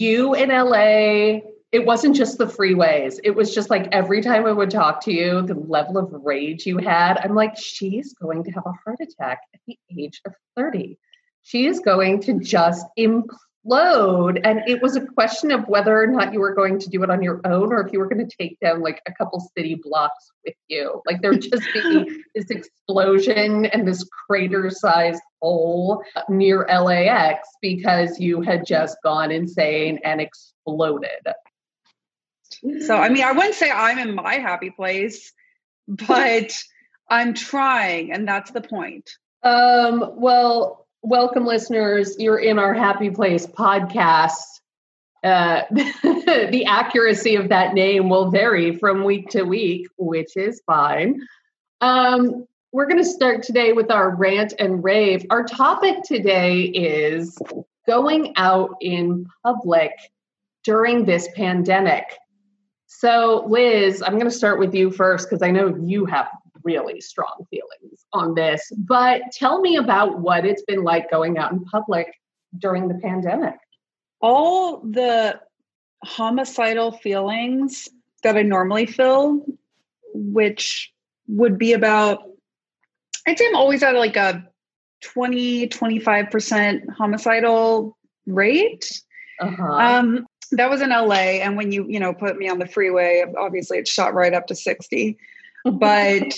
you in LA, it wasn't just the freeways. It was just like every time I would talk to you, the level of rage you had, I'm like, she's going to have a heart attack at the age of 30. She is going to just implode. And it was a question of whether or not you were going to do it on your own or if you were going to take down like a couple city blocks with you. Like there would just be this explosion and this crater-sized hole near LAX because you had just gone insane and exploded. So, I mean, I wouldn't say I'm in my happy place, but I'm trying. And that's the point. Well, welcome, listeners. You're in our Happy Place podcast. The accuracy of that name will vary from week to week, which is fine. We're going to start today with our rant and rave. Our topic today is going out in public during this pandemic. So, Liz, I'm going to start with you first because I know you have really strong feelings on this, but tell me about what it's been like going out in public during the pandemic. All the homicidal feelings that I normally feel, which would be about, I'd say I'm always at like a 20, 25% homicidal rate. That was in LA. And when you put me on the freeway, obviously it shot right up to 60. But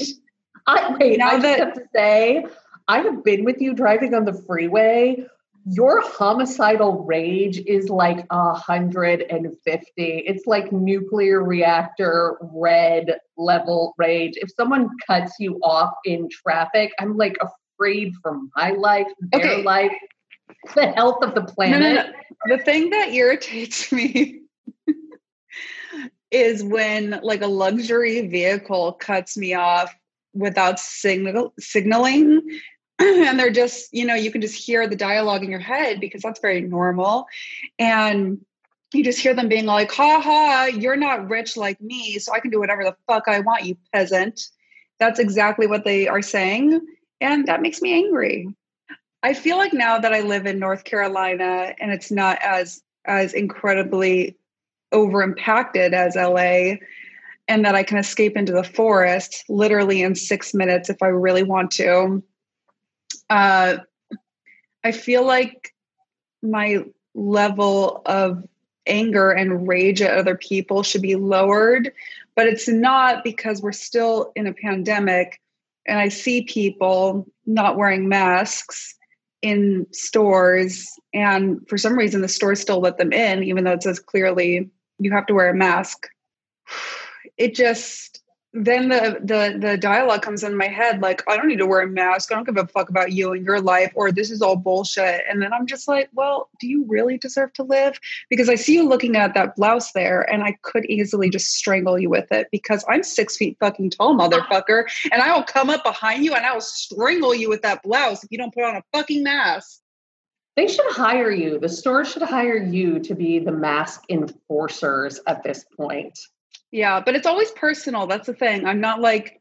I have to say, I have been with you driving on the freeway. Your homicidal rage is like 150. It's like nuclear reactor red level rage. If someone cuts you off in traffic, I'm like afraid for my life, their life, the health of the planet. No. The thing that irritates me is when like a luxury vehicle cuts me off without signaling. And they're just, you can just hear the dialogue in your head because that's very normal. And you just hear them being like, ha ha, you're not rich like me, so I can do whatever the fuck I want, you peasant. That's exactly what they are saying. And that makes me angry. I feel like now that I live in North Carolina and it's not as incredibly over impacted as LA, and that I can escape into the forest literally in 6 minutes if I really want to. I feel like my level of anger and rage at other people should be lowered, but it's not because we're still in a pandemic and I see people not wearing masks in stores. And for some reason, the stores still let them in, even though it says clearly you have to wear a mask. It just, then the dialogue comes in my head, like, I don't need to wear a mask. I don't give a fuck about you and your life, or this is all bullshit. And then I'm just like, well, do you really deserve to live? Because I see you looking at that blouse there and I could easily just strangle you with it because I'm 6 feet fucking tall, motherfucker. And I will come up behind you and I will strangle you with that blouse if you don't put on a fucking mask. They should hire you. The store should hire you to be the mask enforcers at this point. Yeah, but it's always personal. That's the thing. I'm not like,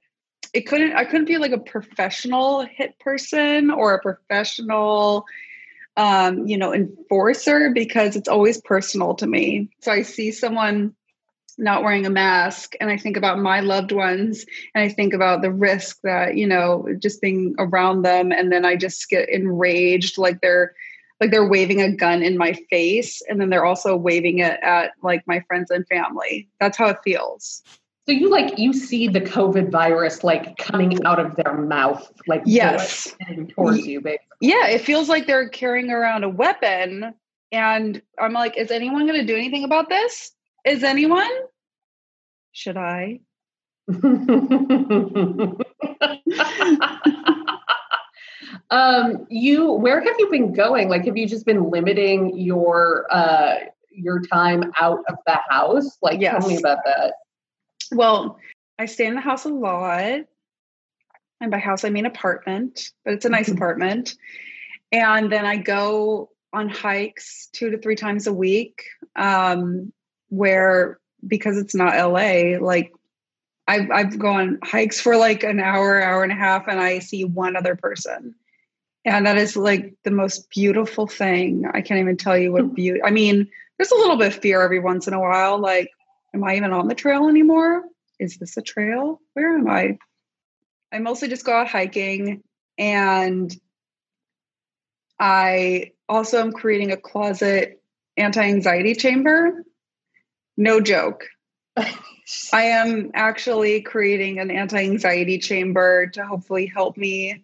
I couldn't be like a professional hit person or a professional, enforcer because it's always personal to me. So I see someone not wearing a mask and I think about my loved ones and I think about the risk that, just being around them. And then I just get enraged like they're waving a gun in my face, and then they're also waving it at like my friends and family. That's how it feels. So you see the COVID virus like coming out of their mouth, like yes, towards you, basically. Yeah, it feels like they're carrying around a weapon, and I'm like, is anyone going to do anything about this? Is anyone? Should I? Where have you been going? Like, have you just been limiting your time out of the house? Like, yes. Tell me about that. Well, I stay in the house a lot, and by house, I mean apartment, but it's a nice apartment. And then I go on hikes 2 to 3 times a week, where, because it's not LA, like, I've gone hikes for like an hour and a half, and I see one other person. And that is like the most beautiful thing. I can't even tell you what beauty. I mean, there's a little bit of fear every once in a while. Like, am I even on the trail anymore? Is this a trail? Where am I? I mostly just go out hiking, and I also am creating a closet anti-anxiety chamber. No joke. I am actually creating an anti-anxiety chamber to hopefully help me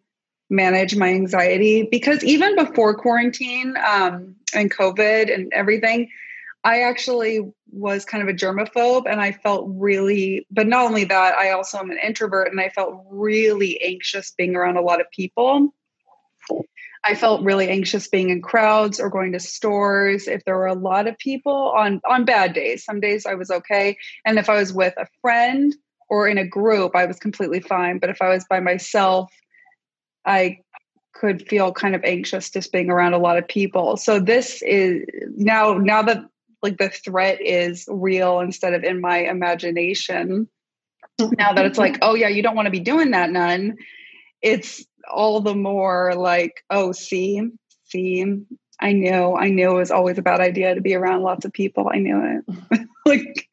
manage my anxiety, because even before quarantine and COVID and everything, I actually was kind of a germaphobe, and I felt really, but not only that, I also am an introvert, and I felt really anxious being around a lot of people. I felt really anxious being in crowds or going to stores. If there were a lot of people on bad days, some days I was okay. And if I was with a friend or in a group, I was completely fine. But if I was by myself, I could feel kind of anxious just being around a lot of people. So this is now that like the threat is real instead of in my imagination. Now that it's like, oh yeah, you don't want to be doing that, none. It's all the more like, oh, see, I knew it was always a bad idea to be around lots of people. I knew it. Like,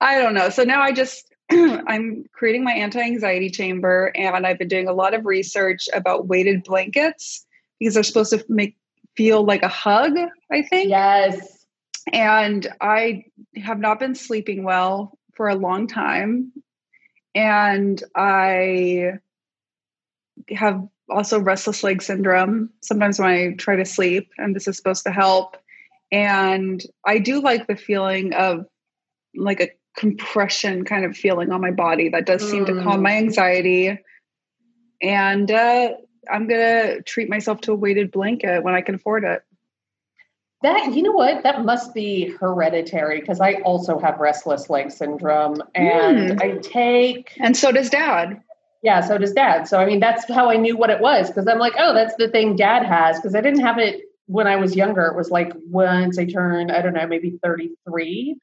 I don't know. So now I'm creating my anti-anxiety chamber, and I've been doing a lot of research about weighted blankets because they're supposed to feel like a hug, I think. Yes. And I have not been sleeping well for a long time. And I have also restless leg syndrome sometimes when I try to sleep, and this is supposed to help. And I do like the feeling of like a compression kind of feeling on my body that does seem to calm my anxiety. And I'm gonna treat myself to a weighted blanket when I can afford it. That, you know what, that must be hereditary, because I also have restless leg syndrome, and and so does Dad. Yeah, so does Dad. So, I mean, that's how I knew what it was, because I'm like, oh, that's the thing Dad has, because I didn't have it when I was younger. It was like once I turned, I don't know, maybe 33,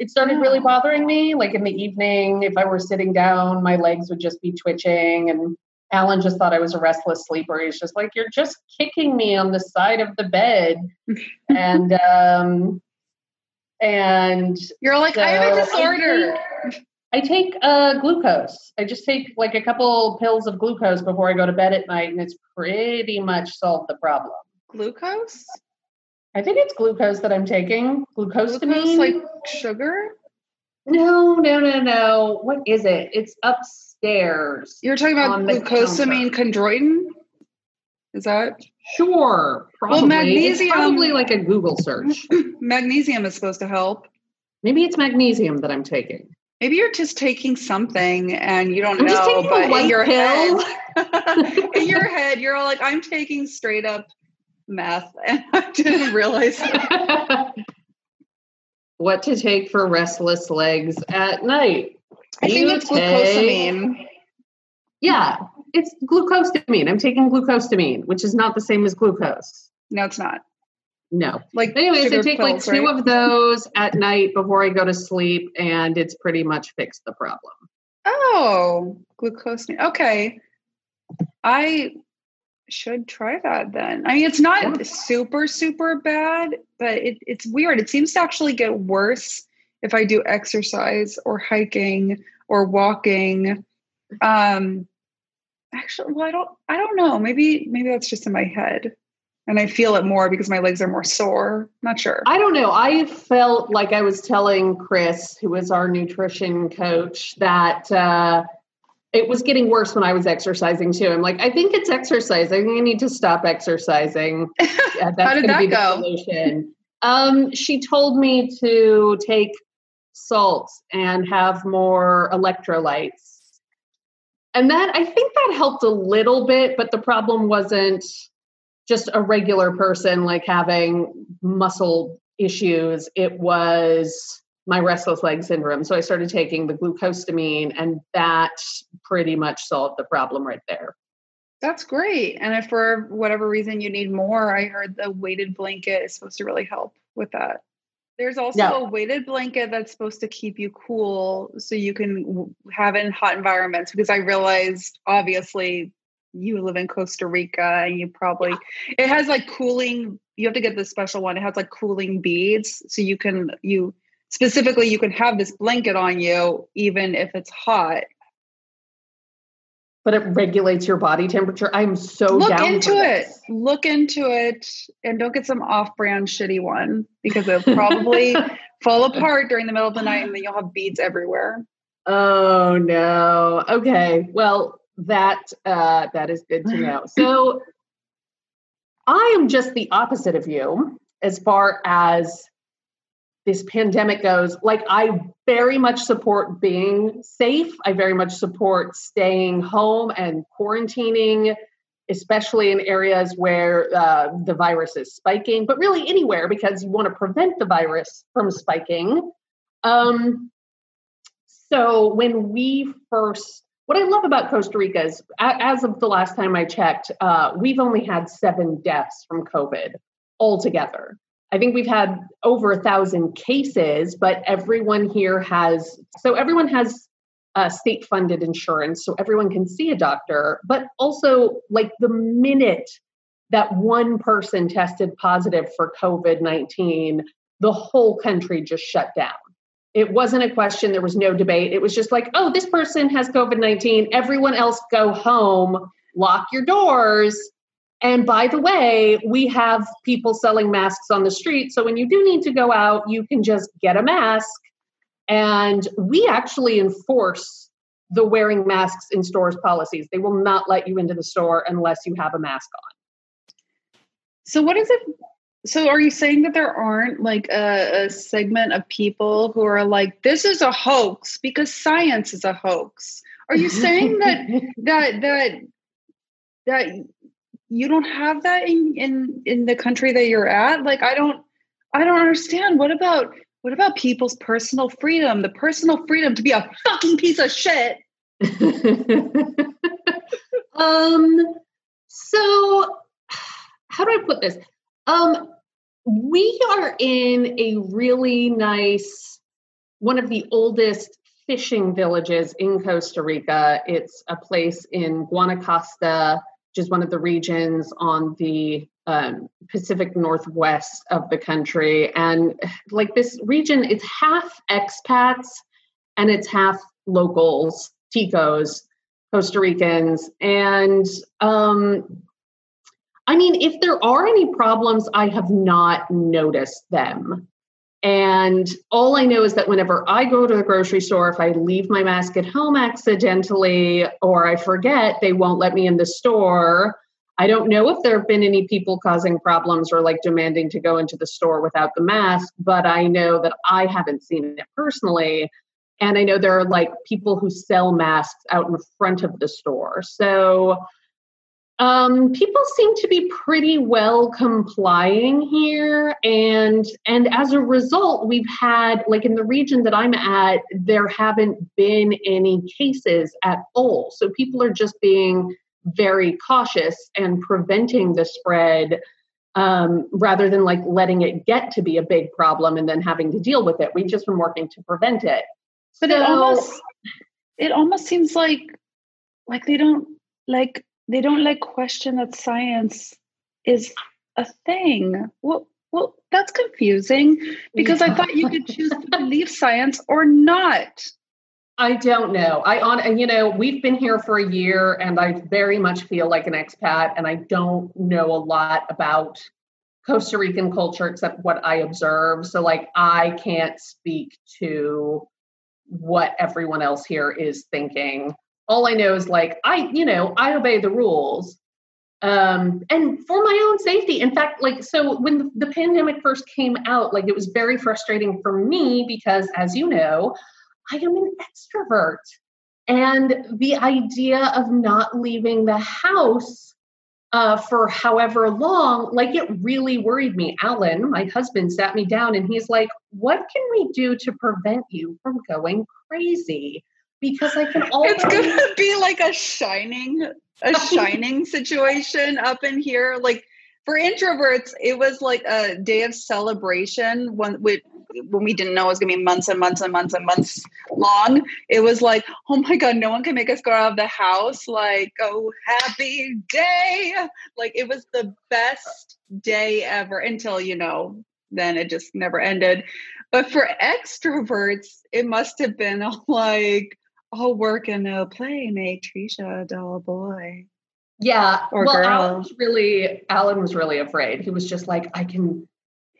it started really bothering me. Like in the evening, if I were sitting down, my legs would just be twitching. And Alan just thought I was a restless sleeper. He's just like, you're just kicking me on the side of the bed. and you're like, so I have a disorder. I take glucose. I just take like a couple pills of glucose before I go to bed at night, and it's pretty much solved the problem. Glucose? I think it's glucose that I'm taking. Glucosamine? Like sugar? No. What is it? It's upstairs. You're talking about glucosamine chondroitin? Is that? Sure. Probably. Well, magnesium. It's probably like a Google search. Magnesium is supposed to help. Maybe it's magnesium that I'm taking. Maybe you're just taking something and you don't know, but in your head, you're all like, I'm taking straight up meth. And I didn't realize what to take for restless legs at night. I think it's glucosamine. Yeah, it's glucosamine. I'm taking glucosamine, which is not the same as glucose. No, it's not. No. Like, anyways, I take like two of those at night before I go to sleep, and it's pretty much fixed the problem. Oh, glucosamine. Okay. I should try that then. I mean, it's not super bad, but it's weird. It seems to actually get worse if I do exercise or hiking or walking. Actually, well, I don't know. Maybe that's just in my head. And I feel it more because my legs are more sore. Not sure. I don't know. I felt like I was telling Chris, who is our nutrition coach, that it was getting worse when I was exercising too. I'm like, I think it's exercise. I think I need to stop exercising. Yeah, that's How did that go? The solution. She told me to take salts and have more electrolytes. And that, I think that helped a little bit, but the problem wasn't just a regular person like having muscle issues. It was my restless leg syndrome. So I started taking the glucosamine, and that pretty much solved the problem right there. That's great. And if for whatever reason you need more, I heard the weighted blanket is supposed to really help with that. There's also a weighted blanket that's supposed to keep you cool so you can have in hot environments, because I realized obviously you live in Costa Rica and you probably, it has like cooling, you have to get this special one. It has like cooling beads. So you can, you specifically, you can have this blanket on you, even if it's hot. But it regulates your body temperature. I'm so Look into it and don't get some off-brand shitty one because it'll probably fall apart during the middle of the night and then you'll have beads everywhere. Oh no. Okay. Well, that is good to know. So I am just the opposite of you as far as this pandemic goes. Like, I very much support being safe. I very much support staying home and quarantining, especially in areas where the virus is spiking, but really anywhere, because you want to prevent the virus from spiking. So when we first, what I love about Costa Rica is, as of the last time I checked, we've only had 7 deaths from COVID altogether. I think we've had over 1,000 cases, but everyone here has, so everyone has state-funded insurance, so everyone can see a doctor. But also, like, the minute that one person tested positive for COVID-19, the whole country just shut down. It wasn't a question. There was no debate. It was just like, oh, this person has COVID-19. Everyone else go home, lock your doors. And by the way, we have people selling masks on the street. So when you do need to go out, you can just get a mask. And we actually enforce the wearing masks in stores policies. They will not let you into the store unless you have a mask on. So what is it? So are you saying that there aren't like a segment of people who are like, this is a hoax because science is a hoax? Are you saying that you don't have that in the country that you're at? Like, I don't understand. What about people's personal freedom? The personal freedom to be a fucking piece of shit. So how do I put this? We are in a really nice, one of the oldest fishing villages in Costa Rica. It's a place in Guanacaste, which is one of the regions on the Pacific Northwest of the country. And like this region, it's half expats and it's half locals, Ticos, Costa Ricans. And I mean, if there are any problems, I have not noticed them. And all I know is that whenever I go to the grocery store, if I leave my mask at home accidentally, or I forget, they won't let me in the store. I don't know if there have been any people causing problems or like demanding to go into the store without the mask, but I know that I haven't seen it personally. And I know there are like people who sell masks out in front of the store. So people seem to be pretty well complying here. And as a result, we've had, like in the region that I'm at, there haven't been any cases at all. So people are just being very cautious and preventing the spread rather than like letting it get to be a big problem and then having to deal with it. We've just been working to prevent it. But so, it almost seems like they don't like, they don't like question that science is a thing. Well, that's confusing because I thought you could choose to believe science or not. I don't know. We've been here for a year and I very much feel like an expat and I don't know a lot about Costa Rican culture except what I observe. So like, I can't speak to what everyone else here is thinking. All I know is like, I obey the rules and for my own safety. In fact, like, so when the pandemic first came out, like it was very frustrating for me because, as you know, I am an extrovert and the idea of not leaving the house for however long, like it really worried me. Alan, my husband, sat me down and he's like, what can we do to prevent you from going crazy? Because I can always... It's going to be like a shining situation up in here. Like, For introverts, it was like a day of celebration when we didn't know it was going to be months and months and months and months long. It was like, oh my God, no one can make us go out of the house. Like, oh, happy day. Like, it was the best day ever until, you know, then it just never ended. But for extroverts, it must have been like, oh, we're going to play Matricia, doll boy. Yeah. Or well, girl. Alan was really afraid. He was just like, I can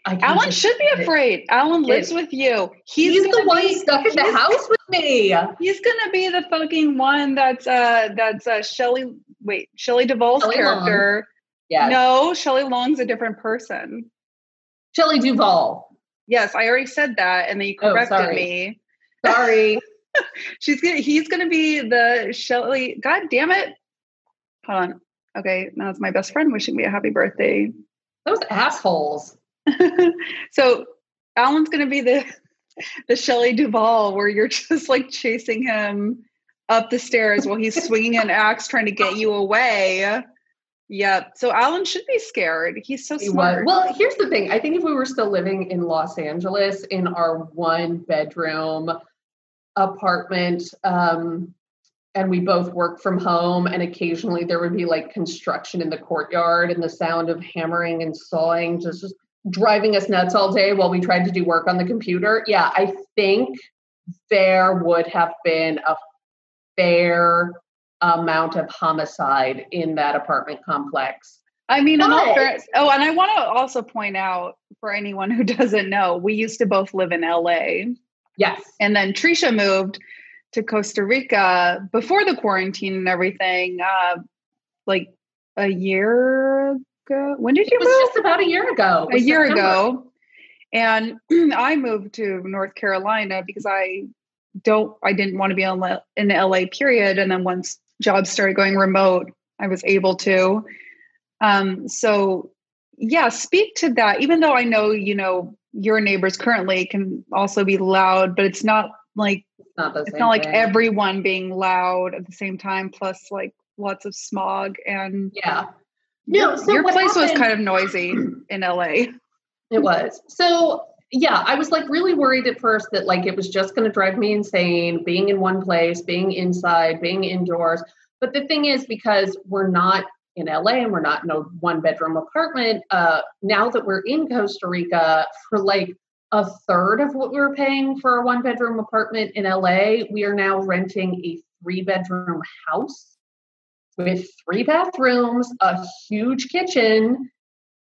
Alan should be afraid. Alan lives with you. He's the one stuck in the house with me. He's going to be the fucking one that's Shelley Duvall's character. Yeah. No, Shelley Long's a different person. Shelley Duvall. Yes. I already said that. And then you corrected me. Sorry. He's going to be the Shelley. God damn it. Hold on. Okay. Now it's my best friend wishing me a happy birthday. Those assholes. So Alan's going to be the Shelley Duvall where you're just like chasing him up the stairs while he's swinging an axe trying to get you away. Yep. So Alan should be scared. He's so smart. Well, here's the thing. I think if we were still living in Los Angeles in our 1-bedroom apartment, and we both work from home, and occasionally there would be like construction in the courtyard and the sound of hammering and sawing just driving us nuts all day while we tried to do work on the computer. Yeah, I think there would have been a fair amount of homicide in that apartment complex. I mean, and I want to also point out for anyone who doesn't know, we used to both live in LA. Yes. And then Trisha moved to Costa Rica before the quarantine and everything, like a year ago. When did you move? It was just about a year ago. A year ago. And I moved to North Carolina because I didn't want to be in LA, period. And then once jobs started going remote, I was able to. So yeah, speak to that, even though I know, you know, your neighbors currently can also be loud, but it's not like, it's not like everyone being loud at the same time, plus like lots of smog and yeah. No, so your place was kind of noisy in LA. It was. So yeah, I was like really worried at first that like it was just going to drive me insane, being in one place, being inside, being indoors. But the thing is, because we're not in LA and we're not in a 1-bedroom apartment, now that we're in Costa Rica for like a third of what we were paying for a 1-bedroom apartment in LA, we are now renting a 3-bedroom house with 3 bathrooms, a huge kitchen,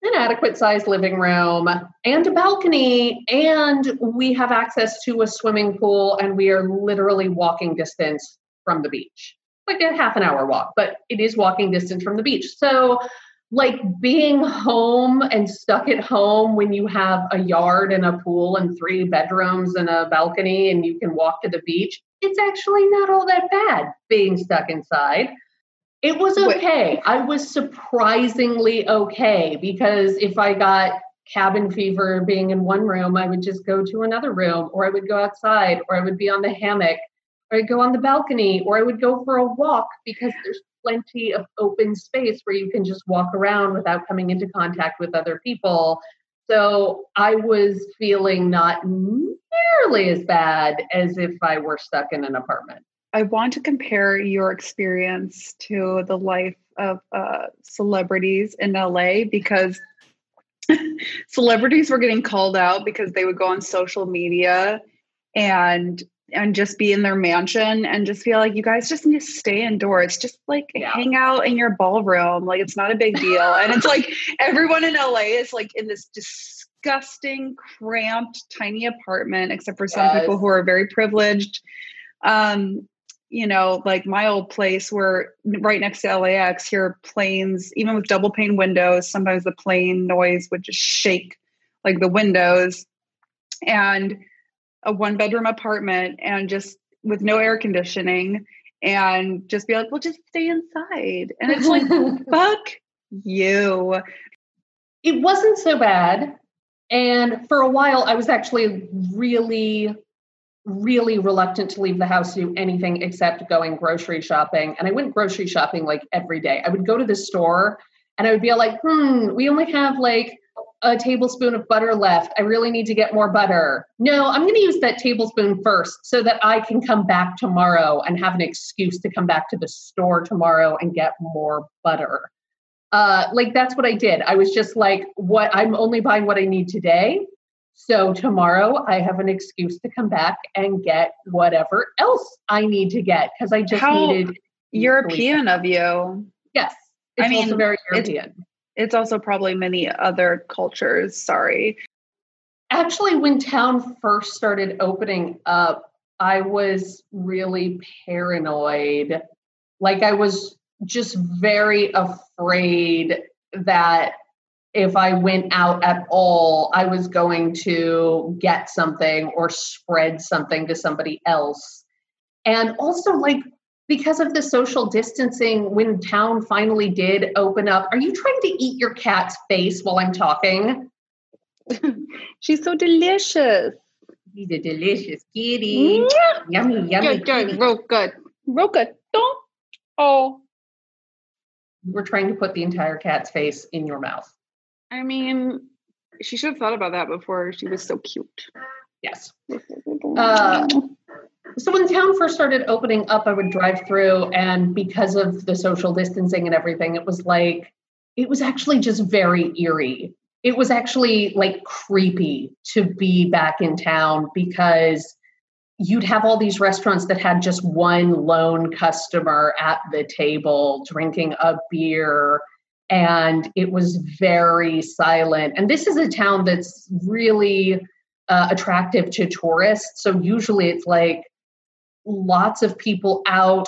an adequate sized living room, and a balcony. And we have access to a swimming pool, and we are literally walking distance from the beach, like a half an hour walk, but it is walking distance from the beach. So like being home and stuck at home when you have a yard and a pool and 3 bedrooms and a balcony and you can walk to the beach, it's actually not all that bad being stuck inside. It was okay. I was surprisingly okay because if I got cabin fever being in one room, I would just go to another room, or I would go outside, or I would be on the hammock, or I'd go on the balcony, or I would go for a walk because there's plenty of open space where you can just walk around without coming into contact with other people. So I was feeling not nearly as bad as if I were stuck in an apartment. I want to compare your experience to the life of celebrities in LA because celebrities were getting called out because they would go on social media and just be in their mansion and just feel like, you guys just need to stay indoors. Just like hang out in your ballroom. Like, it's not a big deal. And it's like everyone in LA is like in this disgusting, cramped, tiny apartment, except for some people who are very privileged. You know, like my old place where right next to LAX, here are planes, even with double pane windows, sometimes the plane noise would just shake like the windows. And a 1-bedroom apartment and just with no air conditioning and just be like, well, just stay inside. And it's like, fuck you. It wasn't so bad. And for a while I was actually really, really reluctant to leave the house to do anything except going grocery shopping. And I went grocery shopping like every day. I would go to the store And I would be all like, we only have like a tablespoon of butter left. I really need to get more butter. No, I'm going to use that tablespoon first so that I can come back tomorrow and have an excuse to come back to the store tomorrow and get more butter. Like that's what I did. I was just like, what? I'm only buying what I need today. So tomorrow I have an excuse to come back and get whatever else I need to get. Cause I just needed European of you. Yes. It's also very European. It's also probably many other cultures. Sorry. Actually, when town first started opening up, I was really paranoid. Like I was just very afraid that if I went out at all, I was going to get something or spread something to somebody else. And also like, because of the social distancing, when town finally did open up, are you trying to eat your cat's face while I'm talking? She's so delicious. She's a delicious kitty. Yeah. Yummy, yummy. Good, real good. Real good. Don't. Oh. We're trying to put the entire cat's face in your mouth. I mean, she should have thought about that before. She was so cute. Yes. So when town first started opening up, I would drive through, and because of the social distancing and everything, it was like, it was actually just very eerie. It was actually like creepy to be back in town because you'd have all these restaurants that had just one lone customer at the table drinking a beer, and it was very silent. And this is a town that's really attractive to tourists. So usually it's like, lots of people out.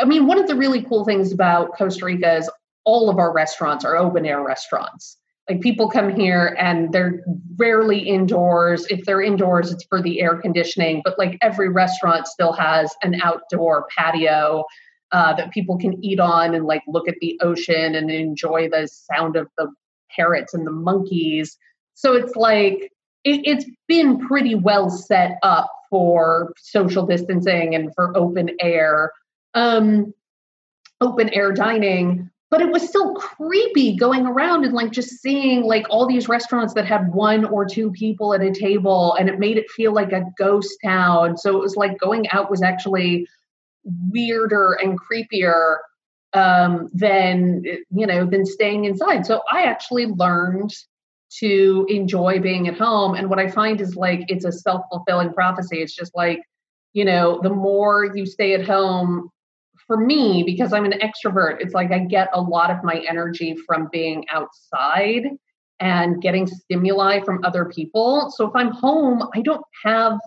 I mean, one of the really cool things about Costa Rica is all of our restaurants are open air restaurants. Like people come here and they're rarely indoors. If they're indoors, it's for the air conditioning, but like every restaurant still has an outdoor patio that people can eat on and like look at the ocean and enjoy the sound of the parrots and the monkeys. So it's like, it's been pretty well set up for social distancing and for open air dining, but it was still creepy going around and like just seeing like all these restaurants that had one or two people at a table, and it made it feel like a ghost town. So it was like going out was actually weirder and creepier than staying inside. So I actually learned to enjoy being at home. And what I find is like, it's a self-fulfilling prophecy. It's just like, you know, the more you stay at home, for me, because I'm an extrovert, it's like I get a lot of my energy from being outside and getting stimuli from other people. So if I'm home, I don't have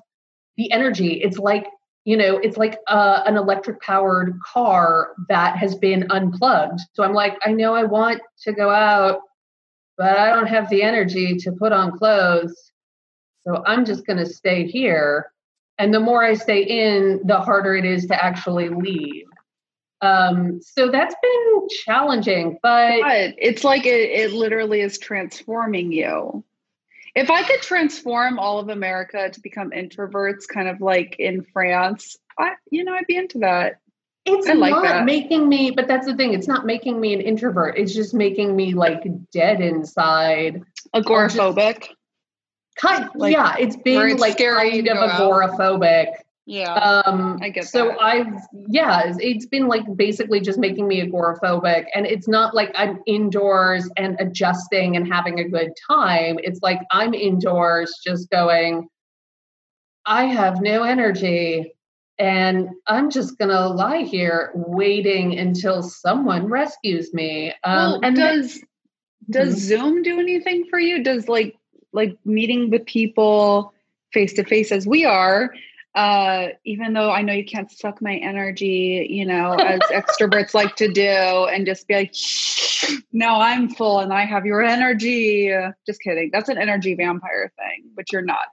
the energy. It's like, you know, it's like an electric powered car that has been unplugged. So I'm like, I know I want to go out, but I don't have the energy to put on clothes. So I'm just going to stay here. And the more I stay in, the harder it is to actually leave. So that's been challenging, but it's like, it literally is transforming you. If I could transform all of America to become introverts, kind of like in France, I'd be into that. It's like not that. Making me, but that's the thing. It's not making me an introvert. It's just making me like dead inside. Agoraphobic. It's being like kind of agoraphobic. Yeah. I get that. So it's been like basically just making me agoraphobic, and it's not like I'm indoors and adjusting and having a good time. It's like I'm indoors just going, I have no energy. And I'm just going to lie here waiting until someone rescues me. Does Zoom do anything for you? Does like meeting with people face to face as we are, even though I know you can't suck my energy, you know, as extroverts like to do, and just be like, no, I'm full and I have your energy. Just kidding. That's an energy vampire thing, but you're not.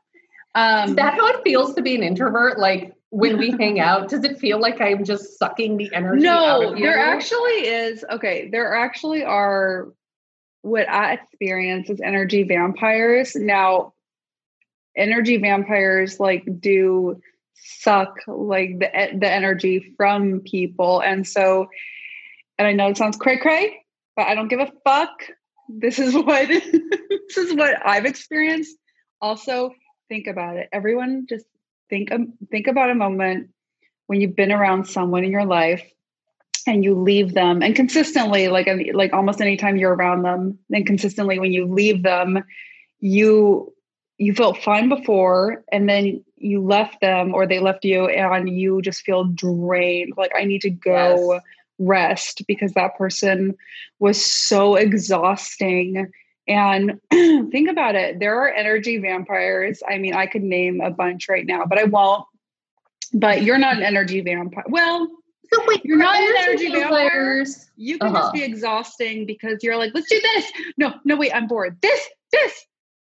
Is that how it feels to be an introvert? Like when we hang out, does it feel like I'm just sucking the energy out of you? No, there actually is. Okay. There actually are what I experience as energy vampires. Now, energy vampires like do suck like the energy from people. And so, and I know it sounds cray cray, but I don't give a fuck. This is what I've experienced. Also, think about it. Everyone, just think about a moment when you've been around someone in your life and you leave them, and consistently, like almost anytime you're around them, and consistently when you leave them, you felt fine before, and then you left them or they left you, and you just feel drained. Like, I need to go rest, because that person was so exhausting. And think about it. There are energy vampires. I mean, I could name a bunch right now, but I won't. But you're not an energy vampire. Well, so wait, you're not an energy vampire. You can just be exhausting because you're like, let's do this. No, wait, I'm bored. This.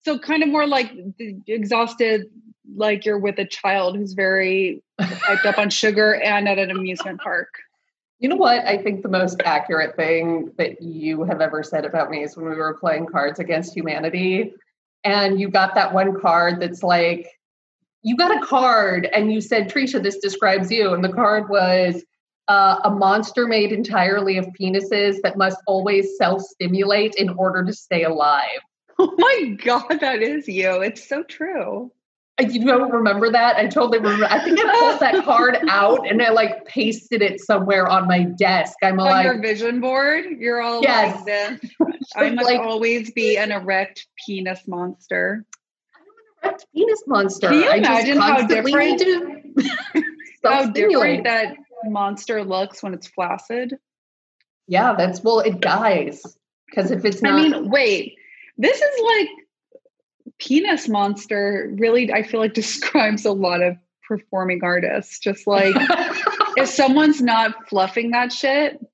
So kind of more like exhausted, like you're with a child who's very hyped up on sugar and at an amusement park. You know what? I think the most accurate thing that you have ever said about me is when we were playing Cards Against Humanity, and you got that one card that's like, you got a card and you said, Trisha, this describes you. And the card was a monster made entirely of penises that must always self-stimulate in order to stay alive. Oh my God, that is you. It's so true. You don't remember that? I totally remember. I think I pulled that card out and I like pasted it somewhere on my desk. I'm on like, your vision board. You're all like this. I must always be an erect penis monster. I'm an erect penis monster. Can you imagine how different that monster looks when it's flaccid? Yeah, it dies, because if it's not. I mean, wait. This is like. Penis monster really, I feel like, describes a lot of performing artists. Just like, if someone's not fluffing that shit,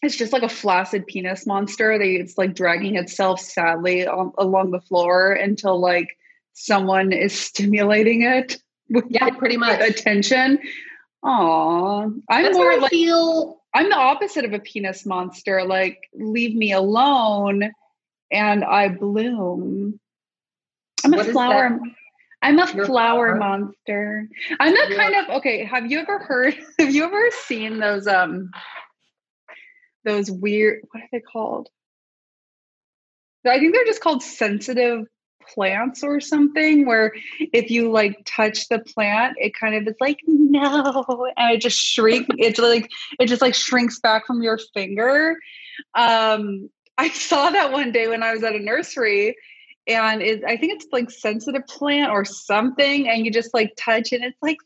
it's just like a flaccid penis monster. It's like dragging itself sadly along the floor until like someone is stimulating it with pretty much attention. Aw, I'm the opposite of a penis monster. Like, leave me alone, and I bloom. I'm a flower. I'm a flower monster. I'm that kind of, okay. Have you ever seen those weird, what are they called? I think they're just called sensitive plants or something, where if you like touch the plant, it kind of is like, no, and it just shriek. it just shrinks back from your finger. I saw that one day when I was at a nursery. And I think it's like sensitive plant or something. And you just like touch and it's like,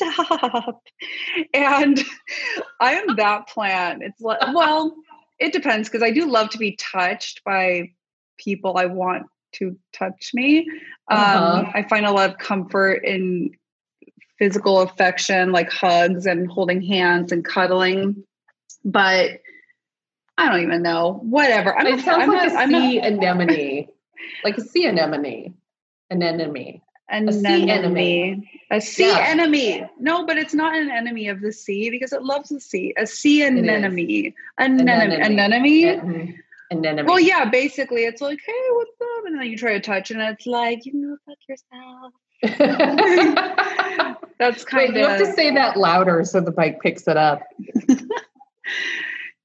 stop. And I am that plant. It's like, well, it depends, because I do love to be touched by people I want to touch me. I find a lot of comfort in physical affection, like hugs and holding hands and cuddling. But I don't even know. Whatever. I'm a sea anemone. Like a sea anemone. An enemy. A sea enemy. A sea enemy. No, but it's not an enemy of the sea, because it loves the sea. A sea anemone. Anemone. Well, yeah, basically it's like, hey, what's up? And then you try to touch and it's like, you know, fuck yourself. That's kind of... You have to say that louder so the bike picks it up.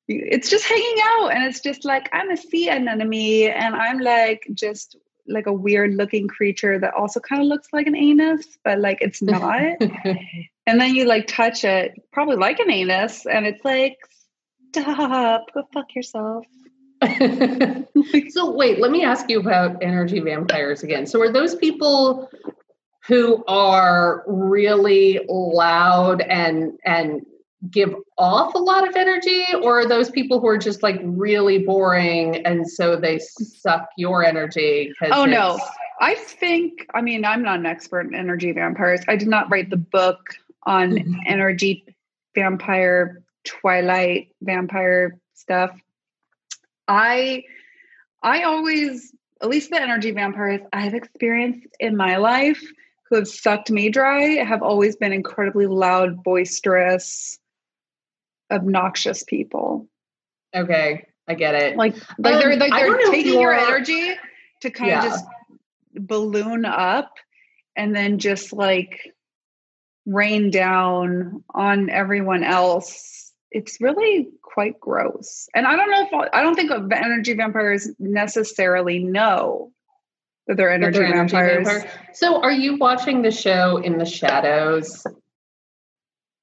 It's just hanging out, and it's just like, I'm a sea anemone, and I'm like just like a weird looking creature that also kind of looks like an anus, but like it's not. And then you like touch it, probably like an anus, and it's like, stop, go fuck yourself. So wait, let me ask you about energy vampires again. So are those people who are really loud and give off a lot of energy, or are those people who are just like really boring and so they suck your energy? Oh no, I'm not an expert in energy vampires. I did not write the book on energy vampire, Twilight vampire stuff. I always, at least the energy vampires I've experienced in my life who have sucked me dry, have always been incredibly loud, boisterous, obnoxious people. Okay, I get it. Like they're taking your energy to kind of just balloon up and then just like rain down on everyone else it's really quite gross. And I don't think energy vampires necessarily know that they're energy vampires. So are you watching the show In the Shadows?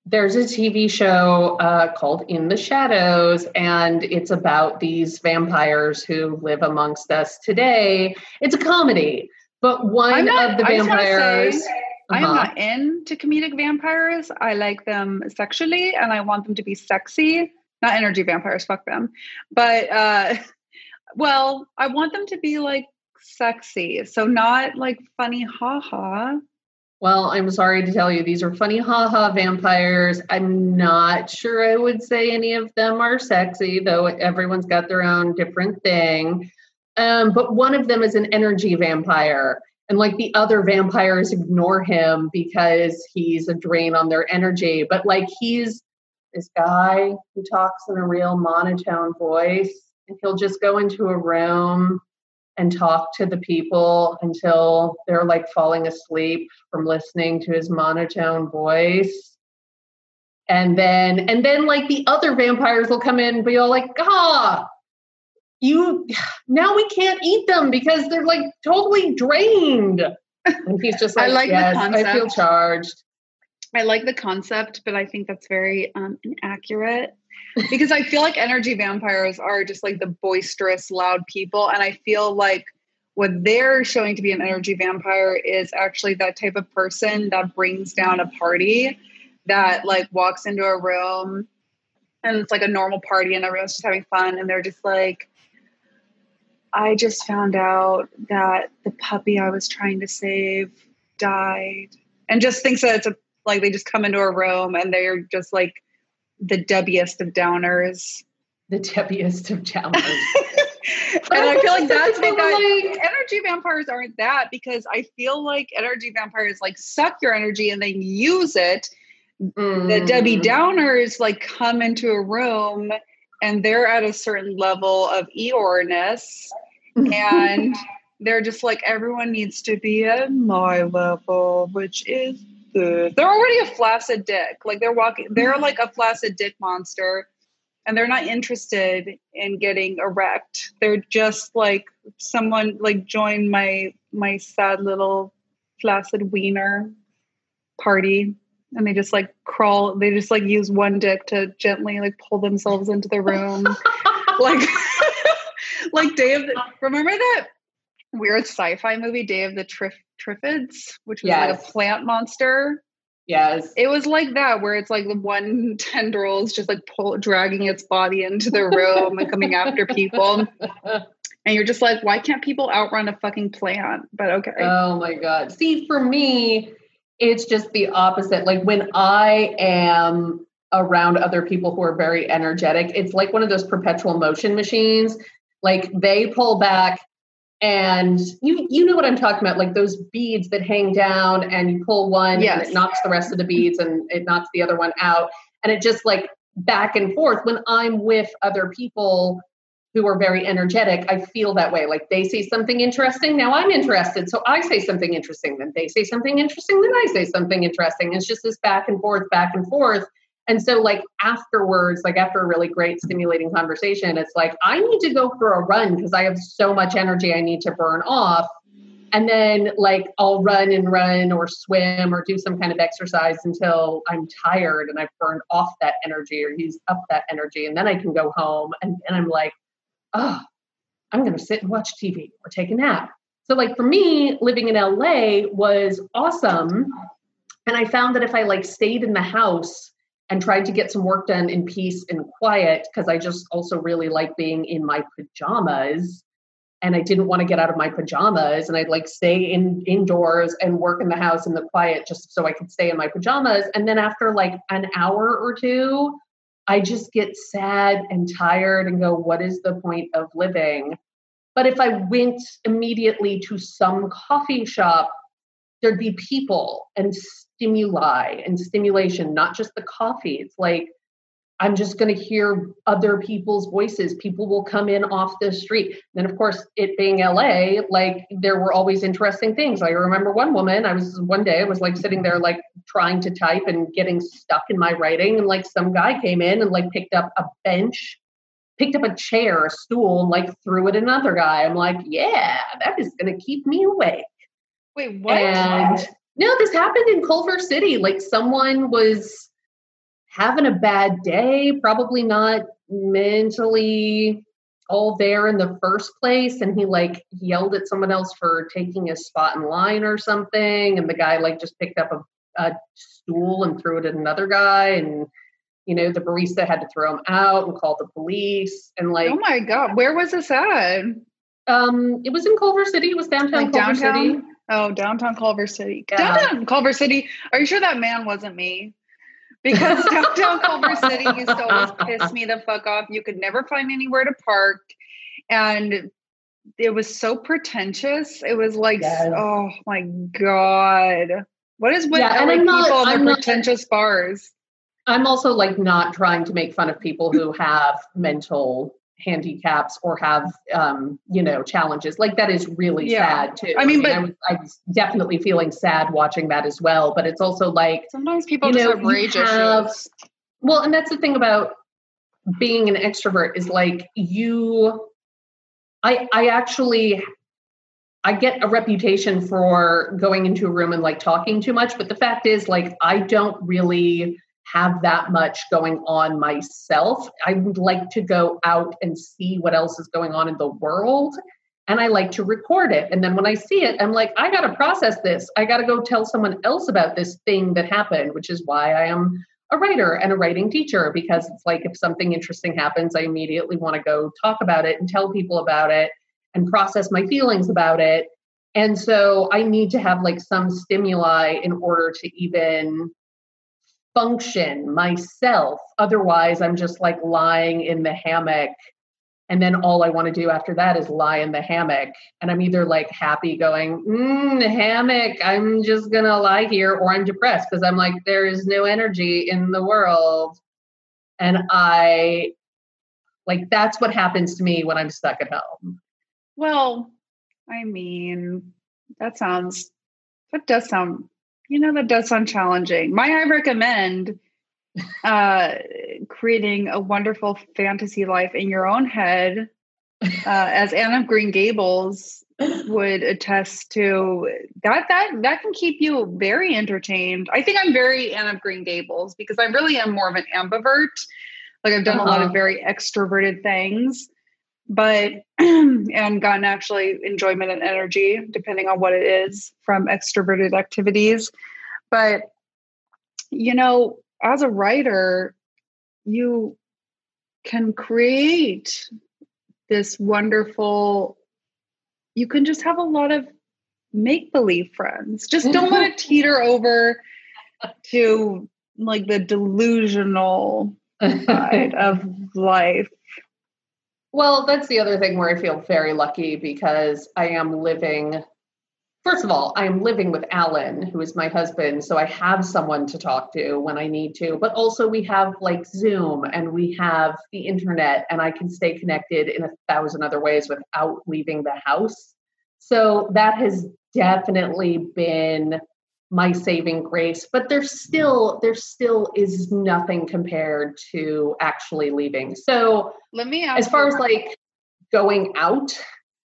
There's a TV show called In the Shadows, and it's about these vampires who live amongst us today. It's a comedy, but one of the vampires... I am not into comedic vampires. I like them sexually, and I want them to be sexy. Not energy vampires, fuck them. But, well, I want them to be, like, sexy. So not, like, funny ha-ha. Well, I'm sorry to tell you, these are funny ha-ha vampires. I'm not sure I would say any of them are sexy, though everyone's got their own different thing. But one of them is an energy vampire. And like the other vampires ignore him because he's a drain on their energy. But like he's this guy who talks in a real monotone voice. And he'll just go into a room and talk to the people until they're like falling asleep from listening to his monotone voice. And then like the other vampires will come in and be all like, now we can't eat them because they're like totally drained. And he's just like, yes, I feel charged. I like the concept, but I think that's very inaccurate. Because I feel like energy vampires are just like the boisterous, loud people. And I feel like what they're showing to be an energy vampire is actually that type of person that brings down a party, that like walks into a room and it's like a normal party and everyone's just having fun. And they're just like, I just found out that the puppy I was trying to save died. And just thinks that it's like they just come into a room and they're just like, the debbiest of downers. The debbiest of downers. And I feel like that's what energy vampires aren't that, because I feel like energy vampires like suck your energy and then use it. Mm. The Debbie Downers like come into a room and they're at a certain level of Eeyore-ness and they're just like, everyone needs to be at my level, which is... They're already a flaccid dick. Like they're like a flaccid dick monster, and they're not interested in getting erect. They're just like, someone like join my sad little flaccid wiener party. And they just like crawl. They just like use one dick to gently like pull themselves into the room. like remember that weird sci-fi movie, Day of the Triffids, which was like a plant monster. Yes. It was like that, where it's like the one tendril is just like dragging its body into the room and coming after people. And you're just like, why can't people outrun a fucking plant? But okay. Oh my God. See, for me, it's just the opposite. Like when I am around other people who are very energetic, it's like one of those perpetual motion machines. Like they pull back. And you know what I'm talking about, like those beads that hang down and you pull one and it knocks the rest of the beads and it knocks the other one out. And it just like back and forth. When I'm with other people who are very energetic, I feel that way. Like they say something interesting, now I'm interested. So I say something interesting, then they say something interesting, then I say something interesting. It's just this back and forth. And so like afterwards, like after a really great stimulating conversation, it's like, I need to go for a run because I have so much energy I need to burn off. And then like I'll run or swim or do some kind of exercise until I'm tired and I've burned off that energy or used up that energy. And then I can go home and I'm like, oh, I'm going to sit and watch TV or take a nap. So like for me, living in LA was awesome. And I found that if I like stayed in the house and tried to get some work done in peace and quiet, because I just also really like being in my pajamas and I didn't want to get out of my pajamas, and I'd like stay indoors and work in the house in the quiet just so I could stay in my pajamas. And then after like an hour or two, I just get sad and tired and go, what is the point of living? But if I went immediately to some coffee shop, there'd be people and stimuli and stimulation, not just the coffee. It's like, I'm just going to hear other people's voices. People will come in off the street. Then of course, it being LA, like there were always interesting things. I remember one day I was like sitting there, like trying to type and getting stuck in my writing. And like some guy came in and like picked up a bench, picked up a chair, a stool, and like threw it at another guy. I'm like, yeah, that is going to keep me awake. Wait, what? And no, this happened in Culver City. Like someone was having a bad day, probably not mentally all there in the first place. And he like yelled at someone else for taking a spot in line or something. And the guy like just picked up a stool and threw it at another guy. And, you know, the barista had to throw him out and call the police. And like, oh my God, where was this at? It was in Culver City. It was downtown Culver City. Oh, downtown Culver City. Yeah. Downtown Culver City. Are you sure that man wasn't me? Because downtown Culver City used to always piss me the fuck off. You could never find anywhere to park. And it was so pretentious. It was like, yes. Oh my God. What is with LA people and their pretentious bars? I'm also like not trying to make fun of people who have mental handicaps or have, you know, challenges. Like that is really sad too. I mean, but I was definitely feeling sad watching that as well, but it's also like, sometimes people just have rage issues. Well, and that's the thing about being an extrovert is like I get a reputation for going into a room and like talking too much, but the fact is like, I don't really have that much going on myself. I would like to go out and see what else is going on in the world. And I like to record it. And then when I see it, I'm like, I got to process this. I got to go tell someone else about this thing that happened, which is why I am a writer and a writing teacher, because it's like, if something interesting happens, I immediately want to go talk about it and tell people about it and process my feelings about it. And so I need to have like some stimuli in order to even function myself. Otherwise, I'm just like lying in the hammock. And then all I want to do after that is lie in the hammock. And I'm either like happy going, hammock, I'm just going to lie here, or I'm depressed because I'm like, there is no energy in the world. And I like, that's what happens to me when I'm stuck at home. Well, I mean, that does sound challenging. I recommend creating a wonderful fantasy life in your own head, as Anne of Green Gables would attest to. That can keep you very entertained. I think I'm very Anne of Green Gables because I really am more of an ambivert. Like I've done a lot of very extroverted things, but and gotten actually enjoyment and energy, depending on what it is, from extroverted activities. But, you know, as a writer, you can create this wonderful, you can just have a lot of make-believe friends. Just don't let it teeter over to like the delusional side of life. Well, that's the other thing where I feel very lucky because I am living, first of all, I am living with Alan, who is my husband. So I have someone to talk to when I need to, but also we have like Zoom and we have the internet and I can stay connected in 1,000 other ways without leaving the house. So that has definitely been my saving grace, but there still is nothing compared to actually leaving. So let me ask, as far as like going out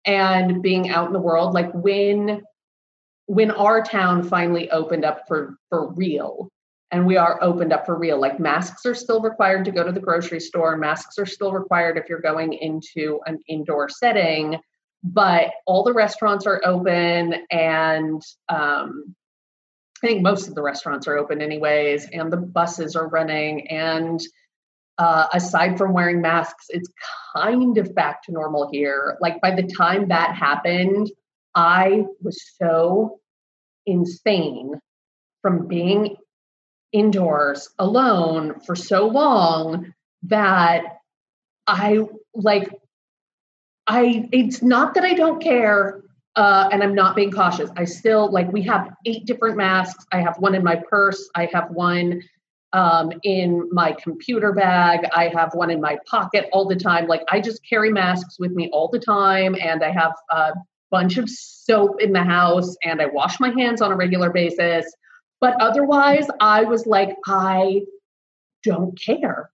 and being out in the world, like when our town finally opened up for real, and we are opened up for real, like masks are still required to go to the grocery store. Masks are still required if you're going into an indoor setting, but all the restaurants are open and, I think most of the restaurants are open anyways, and the buses are running. And aside from wearing masks, it's kind of back to normal here. Like by the time that happened, I was so insane from being indoors alone for so long that it's not that I don't care. And I'm not being cautious. I still we have 8 different masks. I have one in my purse. I have one in my computer bag. I have one in my pocket all the time. Like I just carry masks with me all the time. And I have a bunch of soap in the house and I wash my hands on a regular basis, But otherwise, I was like, I don't care.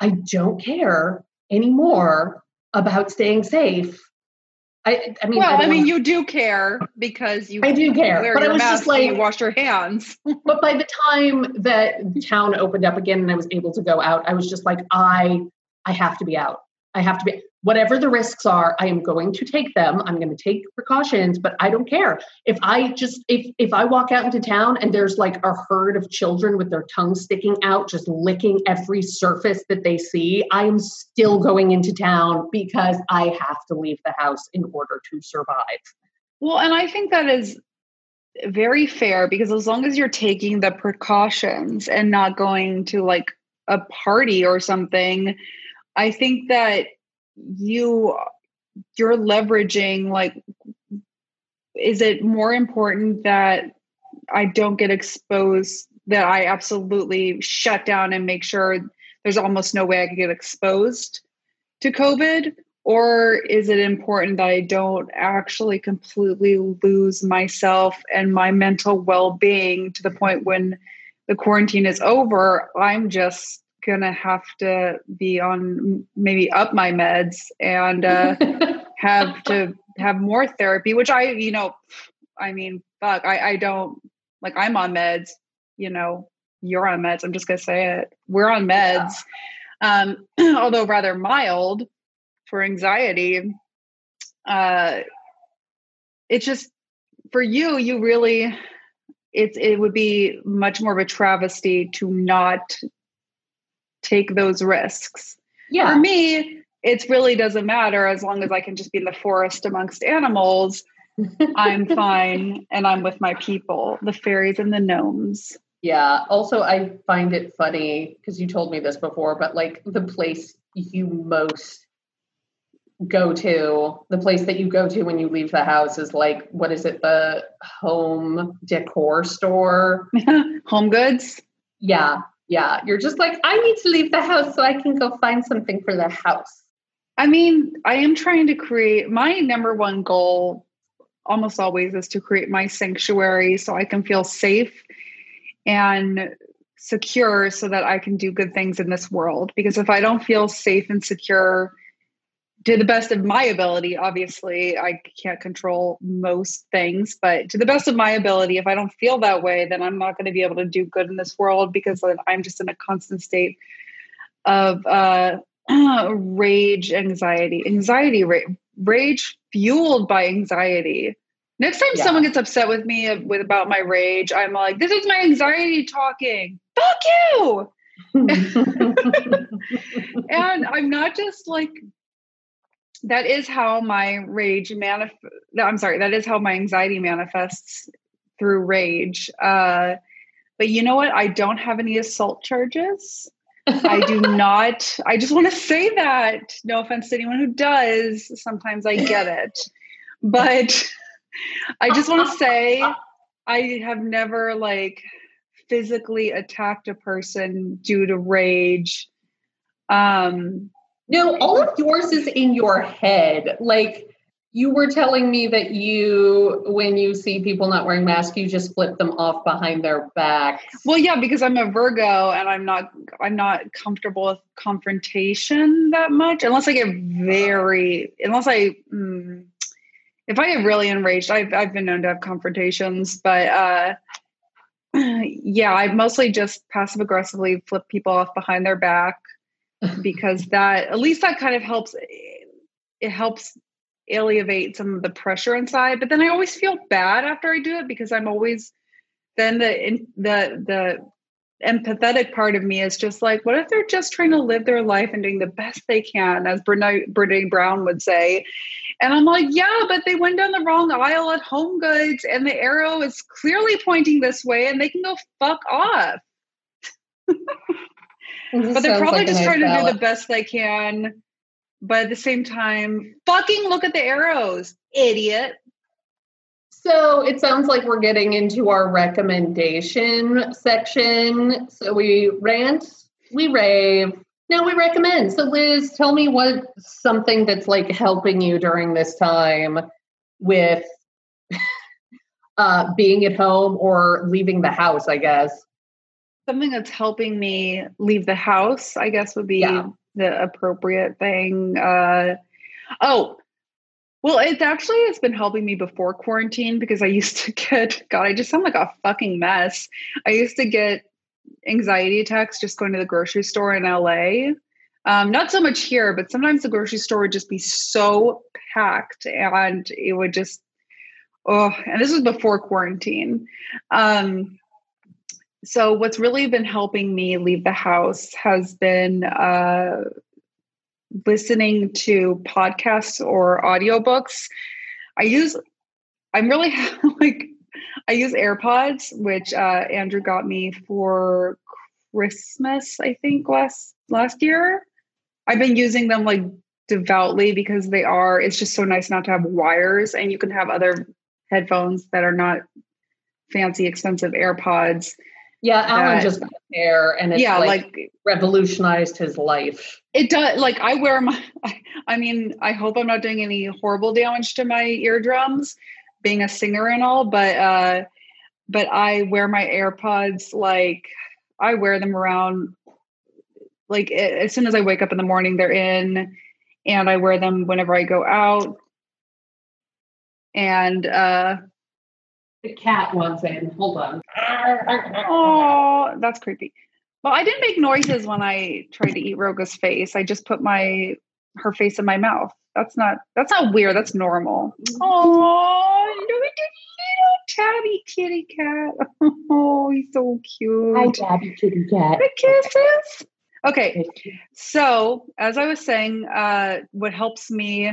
I don't care anymore about staying safe. I mean, you do care because you. I do care, but I was just like, you wash your hands. But by the time that town opened up again and I was able to go out, I was just like, I have to be out. I have to be, whatever the risks are, I am going to take them. I'm going to take precautions, but I don't care. If I walk out into town and there's like a herd of children with their tongues sticking out, just licking every surface that they see, I am still going into town because I have to leave the house in order to survive. Well, and I think that is very fair because as long as you're taking the precautions and not going to like a party or something, I think that you're leveraging, like, is it more important that I don't get exposed, that I absolutely shut down and make sure there's almost no way I could get exposed to COVID? Or is it important that I don't actually completely lose myself and my mental well-being to the point when the quarantine is over, I'm just going to have to be on maybe up my meds and have to have more therapy, which I don't like, I'm on meds, you know, you're on meds. I'm just going to say it. We're on meds. Yeah. Although rather mild for anxiety. It's just for you really, it would be much more of a travesty to not take those risks. Yeah. For me, it really doesn't matter as long as I can just be in the forest amongst animals. I'm fine. And I'm with my people, the fairies and the gnomes. Yeah. Also, I find it funny because you told me this before, but like the place you most go to, the place that you go to when you leave the house is like, what is it? The home decor store? HomeGoods? Yeah. Yeah, you're just like, I need to leave the house so I can go find something for the house. I mean, I am trying to create, my number one goal almost always is to create my sanctuary so I can feel safe and secure so that I can do good things in this world. Because if I don't feel safe and secure to the best of my ability, obviously I can't control most things, but to the best of my ability, if I don't feel that way, then I'm not going to be able to do good in this world because I'm just in a constant state of rage, rage fueled by anxiety. Next time someone gets upset with me about my rage, I'm like, this is my anxiety talking. Fuck you. And I'm not just like, that is how my rage that is how my anxiety manifests through rage. But you know what? I don't have any assault charges. I do not. I just want to say that. No offense to anyone who does. Sometimes I get it. But I just want to say I have never like physically attacked a person due to rage. No, all of yours is in your head. Like you were telling me that when you see people not wearing masks, you just flip them off behind their back. Well, yeah, because I'm a Virgo and I'm not comfortable with confrontation that much unless I get if I get really enraged, I've been known to have confrontations, but yeah, I mostly just passive aggressively flip people off behind their back. Because that, at least that kind of helps, it helps alleviate some of the pressure inside. But then I always feel bad after I do it because I'm always, then the empathetic part of me is just like, what if they're just trying to live their life and doing the best they can, as Brené Brown would say. And I'm like, yeah, but they went down the wrong aisle at HomeGoods and the arrow is clearly pointing this way and they can go fuck off. But they're probably just trying to do the best they can. But at the same time, fucking look at the arrows, idiot. So it sounds like we're getting into our recommendation section. So we rant, we rave, now we recommend. So Liz, tell me what's something that's like helping you during this time with being at home or leaving the house, I guess. Something that's helping me leave the house, I guess, would be the appropriate thing. It's been helping me before quarantine because I used to get, God, I just sound like a fucking mess. I used to get anxiety attacks just going to the grocery store in LA. Not so much here, but sometimes the grocery store would just be so packed and it would just, and this was before quarantine. So what's really been helping me leave the house has been, listening to podcasts or audiobooks. I use AirPods, which Andrew got me for Christmas, I think last year. I've been using them like devoutly because it's just so nice not to have wires, and you can have other headphones that are not fancy, expensive AirPods. Yeah, Alan just got there, and it's revolutionized his life. It does. Like I wear my. I mean, I hope I'm not doing any horrible damage to my eardrums, being a singer and all. But I wear my AirPods. Like I wear them around. Like as soon as I wake up in the morning, they're in, and I wear them whenever I go out. And the cat wants in. Hold on. Oh, that's creepy. Well, I didn't make noises when I tried to eat Roga's face. I just put her face in my mouth. That's not weird. That's normal. Oh, little tabby kitty cat. Oh, he's so cute. Hi, tabby kitty cat. The kisses. Okay. So as I was saying, what helps me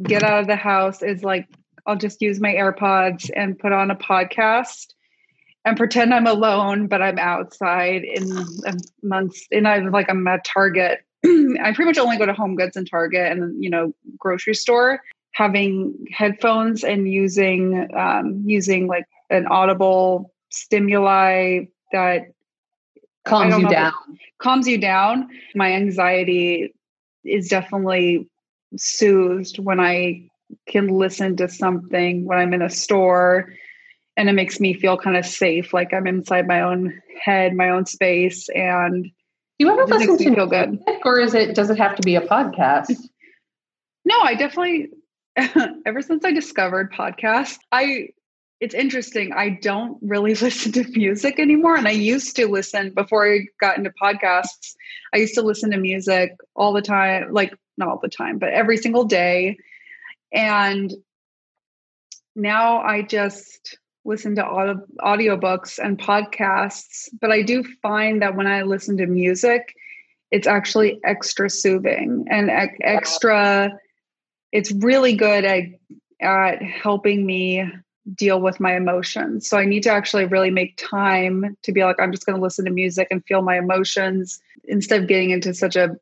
get out of the house is like, I'll just use my AirPods and put on a podcast and pretend I'm alone, but I'm outside I'm at Target. I pretty much only go to HomeGoods and Target and, grocery store, having headphones and using like an audible stimuli that calms you down. My anxiety is definitely soothed when I can listen to something when I'm in a store, and it makes me feel kind of safe. Like I'm inside my own head, my own space. And do you ever listen to feel good? Or does it have to be a podcast? No, I definitely, ever since I discovered podcasts, it's interesting. I don't really listen to music anymore. And I used to listen before I got into podcasts. I used to listen to music all the time, like not all the time, but every single day. And now I just listen to audiobooks and podcasts, but I do find that when I listen to music, it's actually extra soothing and it's really good at helping me deal with my emotions. So I need to actually really make time to be like, I'm just going to listen to music and feel my emotions instead of getting into such a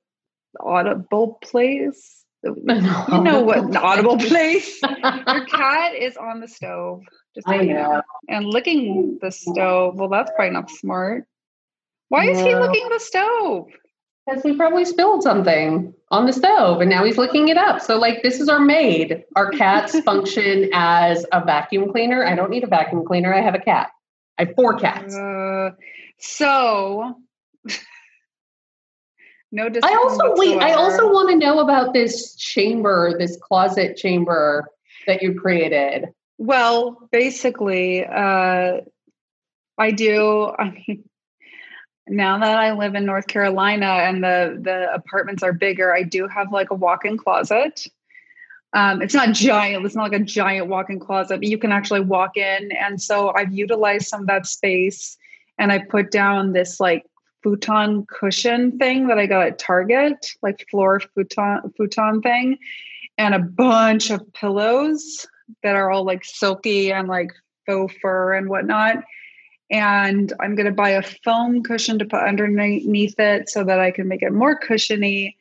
audible place. You know what? An audible place. Your cat is on the stove. Just I know. And licking the stove. Well, that's probably not smart. Why is he licking the stove? Because he probably spilled something on the stove and now he's licking it up. So like, this is our maid. Our cats function as a vacuum cleaner. I don't need a vacuum cleaner. I have a cat. I have 4 cats. No, I also want to know about this closet chamber that you created. Well, basically, now that I live in North Carolina and the apartments are bigger, I do have like a walk-in closet. It's not giant. It's not like a giant walk-in closet, but you can actually walk in. And so I've utilized some of that space and I put down this like futon cushion thing that I got at Target, like floor futon thing, and a bunch of pillows that are all like silky and like faux fur and whatnot. And I'm going to buy a foam cushion to put underneath it so that I can make it more cushiony.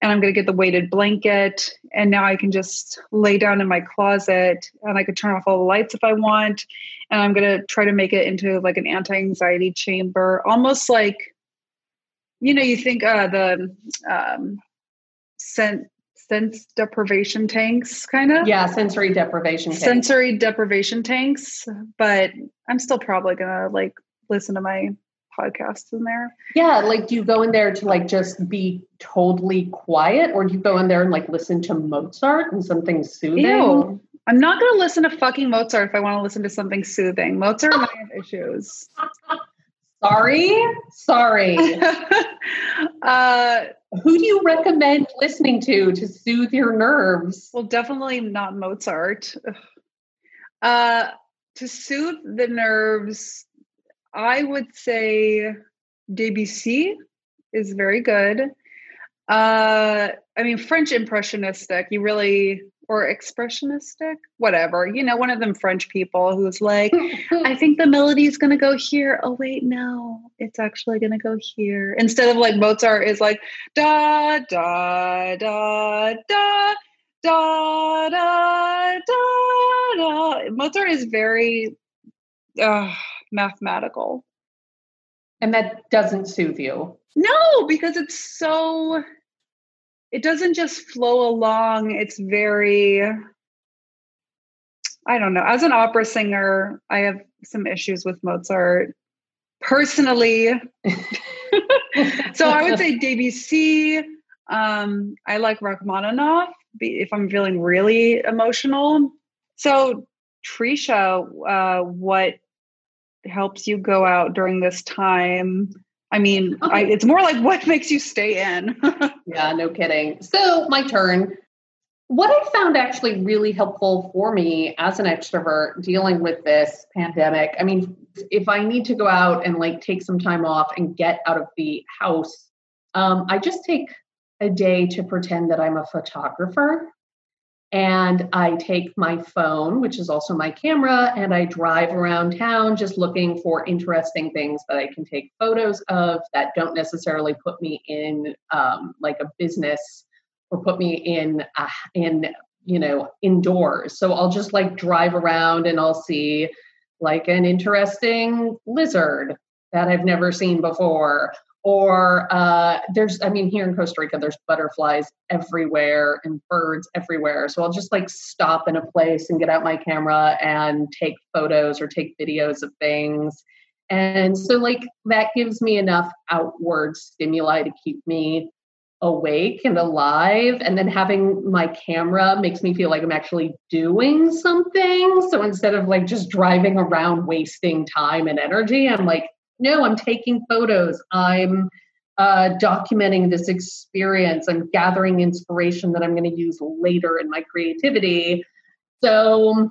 And I'm going to get the weighted blanket. And now I can just lay down in my closet and I could turn off all the lights if I want. And I'm going to try to make it into like an anti-anxiety chamber, almost like, you think sense deprivation tanks, kind of. Yeah, sensory deprivation tanks. Sensory deprivation tanks, but I'm still probably going to like listen to my podcasts in there. Yeah, like do you go in there to like just be totally quiet, or do you go in there and like listen to Mozart and something soothing? Ew. I'm not going to listen to fucking Mozart if I want to listen to something soothing. Mozart and I have issues. Sorry. Who do you recommend listening to soothe your nerves? Well, definitely not Mozart. To soothe the nerves, I would say Debussy is very good. I mean, French impressionistic, you really... or expressionistic, whatever, you know, one of them French people who's like, I think the melody's going to go here. Oh, wait, no, it's actually going to go here. Instead of like Mozart is like, da, da, da, da, da, da, da, da. Mozart is very mathematical. And that doesn't soothe you. No, because it's so... It doesn't just flow along. It's very, I don't know. As an opera singer, I have some issues with Mozart personally. So I would say Debussy. I like Rachmaninoff if I'm feeling really emotional. So Trisha, what helps you go out during this time? I mean, okay. It's more like what makes you stay in. Yeah, no kidding. So my turn. What I found actually really helpful for me as an extrovert dealing with this pandemic, I mean, if I need to go out and like take some time off and get out of the house, I just take a day to pretend that I'm a photographer. And I take my phone, which is also my camera, and I drive around town just looking for interesting things that I can take photos of that don't necessarily put me in like a business or put me in you know, indoors. So I'll just like drive around and I'll see like an interesting lizard that I've never seen before. Or there's, I mean, here in Costa Rica, there's butterflies everywhere and birds everywhere. So I'll just like stop in a place and get out my camera and take photos or take videos of things. And so like that gives me enough outward stimuli to keep me awake and alive. And then having my camera makes me feel like I'm actually doing something. So instead of like just driving around, wasting time and energy, I'm like, no, I'm taking photos. I'm documenting this experience. I'm gathering inspiration that I'm going to use later in my creativity. So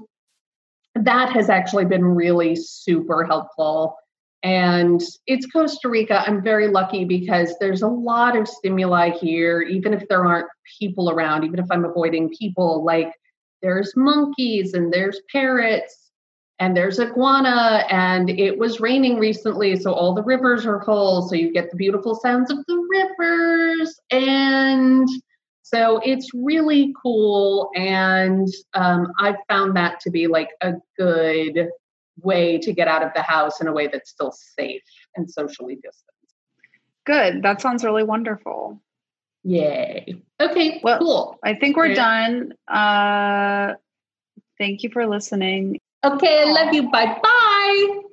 that has actually been really super helpful. And it's Costa Rica. I'm very lucky because there's a lot of stimuli here, even if there aren't people around, even if I'm avoiding people, like there's monkeys and there's parrots. And there's iguana, and it was raining recently, so all the rivers are full, so you get the beautiful sounds of the rivers. And so it's really cool, and I found that to be like a good way to get out of the house in a way that's still safe and socially distanced. Good. That sounds really wonderful. Yay. Okay, well, cool. I think we're done. Thank you for listening. Okay, I love you. Bye-bye.